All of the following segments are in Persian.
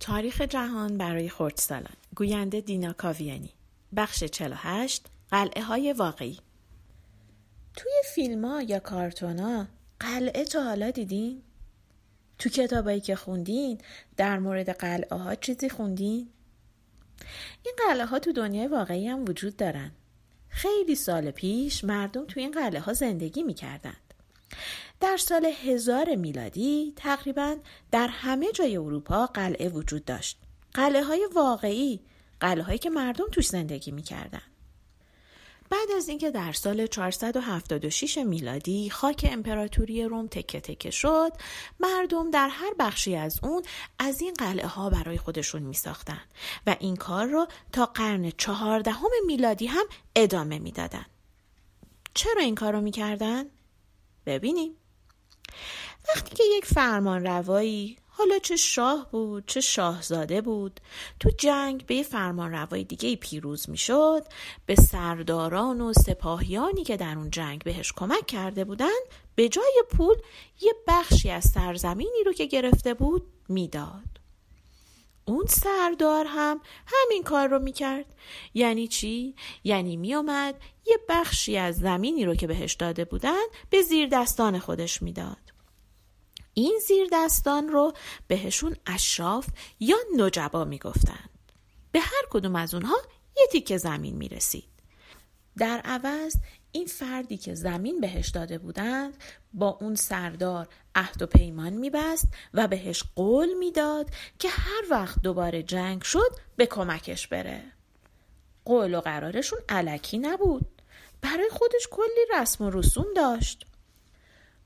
تاریخ جهان برای خردسالان. گوینده دینا کاویانی. بخش 48، قلعه‌های واقعی. توی فیلم‌ها یا کارتون‌ها قلعه تا حالا دیدین؟ تو کتابایی که خوندین در مورد قلعه‌ها چیزی خوندین؟ این قلعه‌ها تو دنیای واقعی هم وجود دارن. خیلی سال پیش مردم تو این قلعه‌ها زندگی می‌کردند. در سال 1000 میلادی تقریباً در همه جای اروپا قلعه وجود داشت. قلعه‌های واقعی، قلعه‌هایی که مردم توش زندگی می‌کردن. بعد از اینکه در سال 476 میلادی خاک امپراتوری روم تکه تکه شد، مردم در هر بخشی از اون از این قلعه‌ها برای خودشون می‌ساختن و این کار رو تا قرن 14 میلادی هم ادامه می‌دادن. چرا این کارو می‌کردن؟ ببینیم. وقتی که یک فرمانروایی، حالا چه شاه بود چه شاهزاده بود، تو جنگ به فرمانروای دیگه پیروز میشد، به سرداران و سپاهیانی که در اون جنگ بهش کمک کرده بودن به جای پول یه بخشی از سرزمینی رو که گرفته بود میداد. اون سردار هم همین کار رو میکرد. یعنی چی؟ یعنی میومد یه بخشی از زمینی رو که بهش داده بودن به زیر دستان خودش میداد. این زیر دستان رو بهشون اشراف یا نجبا میگفتند. به هر کدوم از اونها یه تیکه زمین میرسید. در عوض این فردی که زمین بهش داده بودند با اون سردار عهد و پیمان میبست و بهش قول میداد که هر وقت دوباره جنگ شد به کمکش بره. قول و قرارشون الکی نبود. برای خودش کلی رسم و رسوم داشت.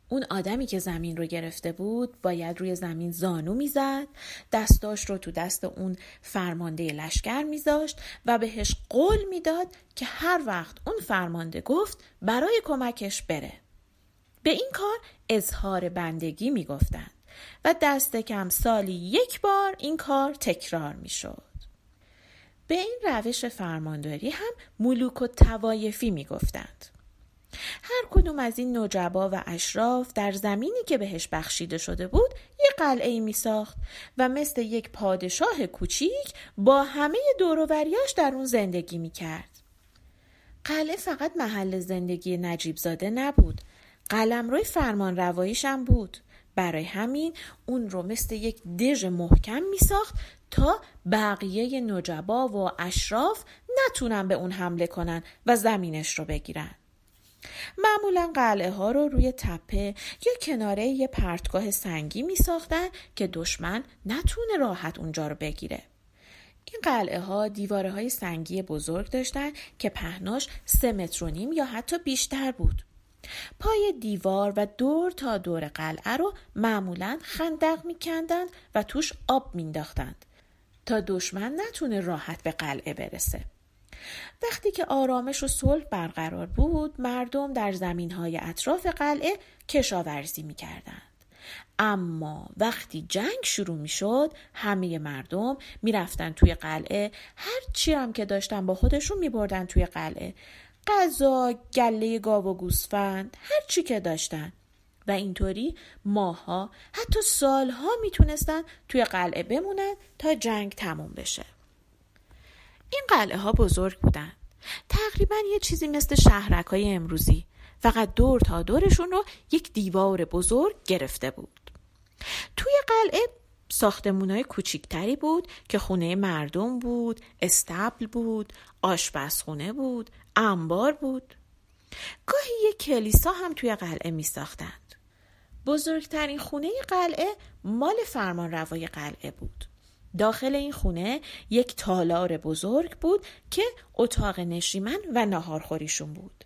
اون آدمی که زمین رو گرفته بود باید روی زمین زانو میزد، دستاش رو تو دست اون فرمانده لشکر میذاشت و بهش قول میداد که هر وقت اون فرمانده گفت برای کمکش بره. به این کار اظهار بندگی میگفتند و دست کم سالی یک بار این کار تکرار میشد. به این روش فرمانداری هم ملوک و توایفی میگفتند. هر کدوم از این نجبا و اشراف در زمینی که بهش بخشیده شده بود یه قلعه می ساخت و مثل یک پادشاه کوچیک با همه دوروبریاش در اون زندگی می کرد. قلعه فقط محل زندگی نجیب زاده نبود، قلمرو فرمان رواییش هم بود. برای همین اون رو مثل یک دژ محکم می ساخت تا بقیه نجبا و اشراف نتونن به اون حمله کنن و زمینش رو بگیرن. معمولا قلعه ها رو روی تپه یا کناره یه پرتگاه سنگی می ساختن که دشمن نتونه راحت اونجا رو بگیره. این قلعه ها دیواره های سنگی بزرگ داشتن که پهناش 3.5 متر یا حتی بیشتر بود. پای دیوار و دور تا دور قلعه رو معمولا خندق می کندن و توش آب می انداختند تا دشمن نتونه راحت به قلعه برسه. وقتی که آرامش و صلح برقرار بود، مردم در زمین‌های اطراف قلعه کشاورزی می‌کردند. اما وقتی جنگ شروع می‌شد، همه مردم می‌رفتن توی قلعه، هر چی هم که داشتن با خودشون می‌بردن توی قلعه. غذا، گله گاو و گوسفند، هر چی که داشتن. و اینطوری ماها، حتی سالها می‌تونستن توی قلعه بمونن تا جنگ تموم بشه. این قلعه ها بزرگ بودن، تقریبا یه چیزی مثل شهرک های امروزی، فقط دور تا دورشون رو یک دیوار بزرگ گرفته بود. توی قلعه ساختمون های کوچیکتری بود که خونه مردم بود، استبل بود، آشپزخونه بود، انبار بود. گاهی یک کلیسا هم توی قلعه می ساختند. بزرگترین خونه قلعه مال فرمانروای قلعه بود. داخل این خونه یک تالار بزرگ بود که اتاق نشیمن و ناهارخوریشون بود.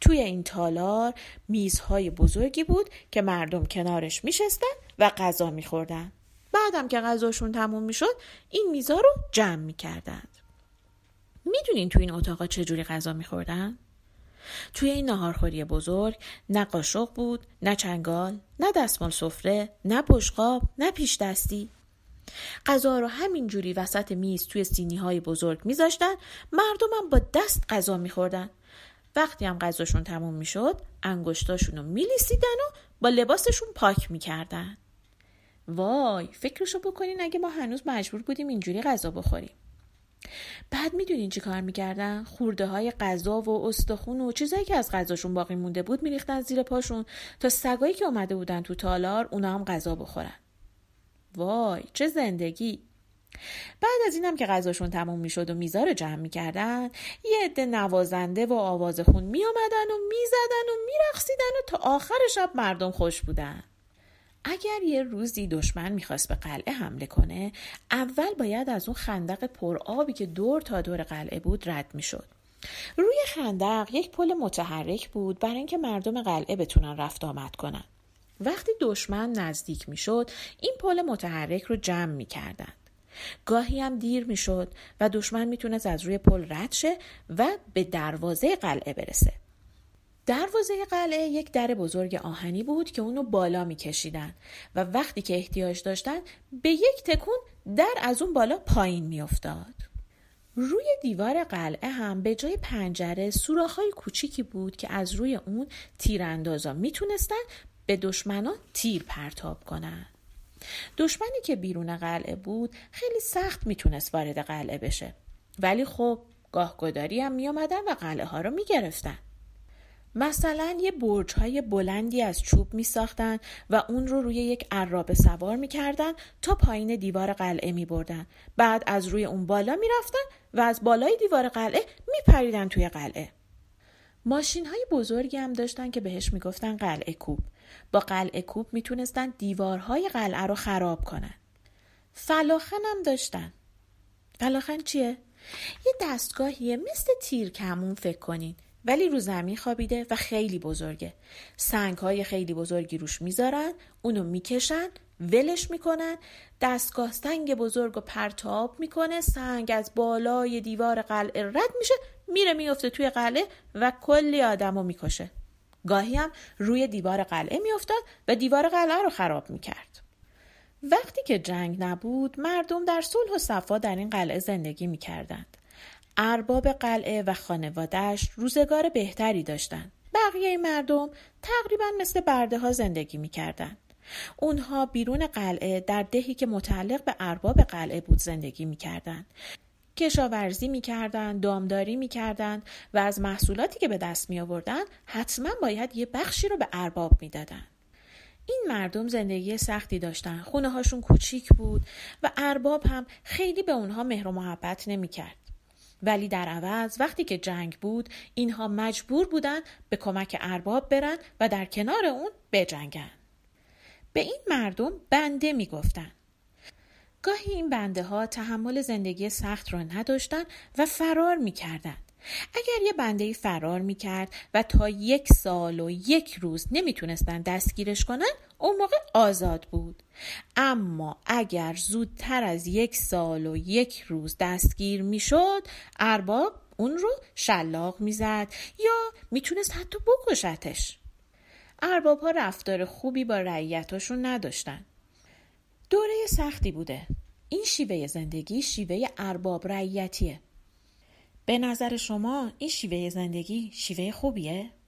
توی این تالار میزهای بزرگی بود که مردم کنارش میشستن و غذا میخوردن. بعدم که غذاشون تموم میشد این میزها رو جمع میکردن. میدونین توی این اتاقا چجوری غذا میخوردن؟ توی این ناهارخوری بزرگ نه قاشق بود، نه چنگال، نه دستمال سفره، نه بشقاب، نه پیش دستی. غذا رو همینجوری وسط میز توی سینی‌های بزرگ میذاشتن، مردمم با دست غذا میخوردن. وقتی هم غذاشون تموم میشد، انگشتاشون رو میلیسیدن و با لباسشون پاک میکردن. وای، فکرشو بکنین اگه ما هنوز مجبور بودیم اینجوری غذا بخوریم. بعد میدونین چی کار میکردن؟ خورده های غذا و استخون و چیزایی که از غذاشون باقی مونده بود میریختن زیر پاشون تا سگایی که اومده بودن تو تالار اونا هم غذا بخورن. وای چه زندگی! بعد از اینم که غذاشون تموم میشد و میزا رو جمع میکردن، یه عده نوازنده و آوازخون میامدن و میزدن و میرقصیدن و تا آخر شب مردم خوش بودن. اگر یه روزی دشمن میخواست به قلعه حمله کنه، اول باید از اون خندق پر آبی که دور تا دور قلعه بود رد میشد. روی خندق یک پل متحرک بود برای اینکه مردم قلعه بتونن رفت آمد کنن. وقتی دشمن نزدیک میشد، این پل متحرک رو جمع میکردن. گاهی هم دیر میشد و دشمن میتونست از روی پل رد شه و به دروازه قلعه برسه. دروازه قلعه یک در بزرگ آهنی بود که اونو بالا میکشیدن و وقتی که احتیاج داشتن به یک تکون در از اون بالا پایین میافتاد. روی دیوار قلعه هم به جای پنجره سوراخ‌های کوچیکی بود که از روی اون تیراندازا میتونستن به دشمنان تیر پرتاب کنن. دشمنی که بیرون قلعه بود خیلی سخت میتونست وارد قلعه بشه، ولی خب گاهگداری هم میامدن و قلعه ها رو میگرفتن. مثلا یه برج های بلندی از چوب می ساختن و اون رو روی یک عرابه سوار می کردن تا پایین دیوار قلعه می بردن. بعد از روی اون بالا می رفتن و از بالای دیوار قلعه می پریدن توی قلعه. ماشین های بزرگی هم داشتن که بهش می گفتن قلعه کوب. با قلعه کوب می تونستن دیوارهای قلعه رو خراب کنن. فلاخن هم داشتن. فلاخن چیه؟ یه دستگاهیه مثل تیر کمون فکر کنین، ولی رو زمین خوابیده و خیلی بزرگه. سنگ‌های خیلی بزرگی روش میذارن، اونو میکشن، ولش میکنن، دستگاه سنگ بزرگو پرتاب میکنه، سنگ از بالای دیوار قلعه رد میشه، میره میفته توی قلعه و کلی آدمو میکشه. گاهی هم روی دیوار قلعه میافتاد و دیوار قلعه رو خراب میکرد. وقتی که جنگ نبود، مردم در صلح و صفا در این قلعه زندگی میکردند. ارباب قلعه و خانواده‌اش روزگار بهتری داشتند. بقیه مردم تقریباً مثل برده‌ها زندگی می‌کردند. اونها بیرون قلعه در دهی که متعلق به ارباب قلعه بود زندگی می‌کردند. کشاورزی می‌کردند، دامداری می‌کردند و از محصولاتی که به دست می‌آوردند حتماً باید یه بخشی رو به ارباب می‌دادند. این مردم زندگی سختی داشتن، خونه‌هاشون کوچیک بود و ارباب هم خیلی به اونها مهر و محبت نمی‌کرد. ولی در عوض وقتی که جنگ بود، اینها مجبور بودن به کمک ارباب برن و در کنار اون بجنگن. به این مردم بنده می گفتن. گاهی این بنده ها تحمل زندگی سخت را نداشتن و فرار می کردن. اگر یه بنده فرار می کرد و تا 1 سال و 1 روز نمی تونستن دستگیرش کنن، اون موقع آزاد بود. اما اگر زودتر از 1 سال و 1 روز دستگیر می شد، ارباب اون رو شلاق می زد یا می تونست حتی بکشتش. ارباب ها رفتار خوبی با رعیتاشون نداشتن. دوره سختی بوده. این شیوه زندگی شیوه ارباب رعیتیه. به نظر شما این شیوه زندگی شیوه خوبیه؟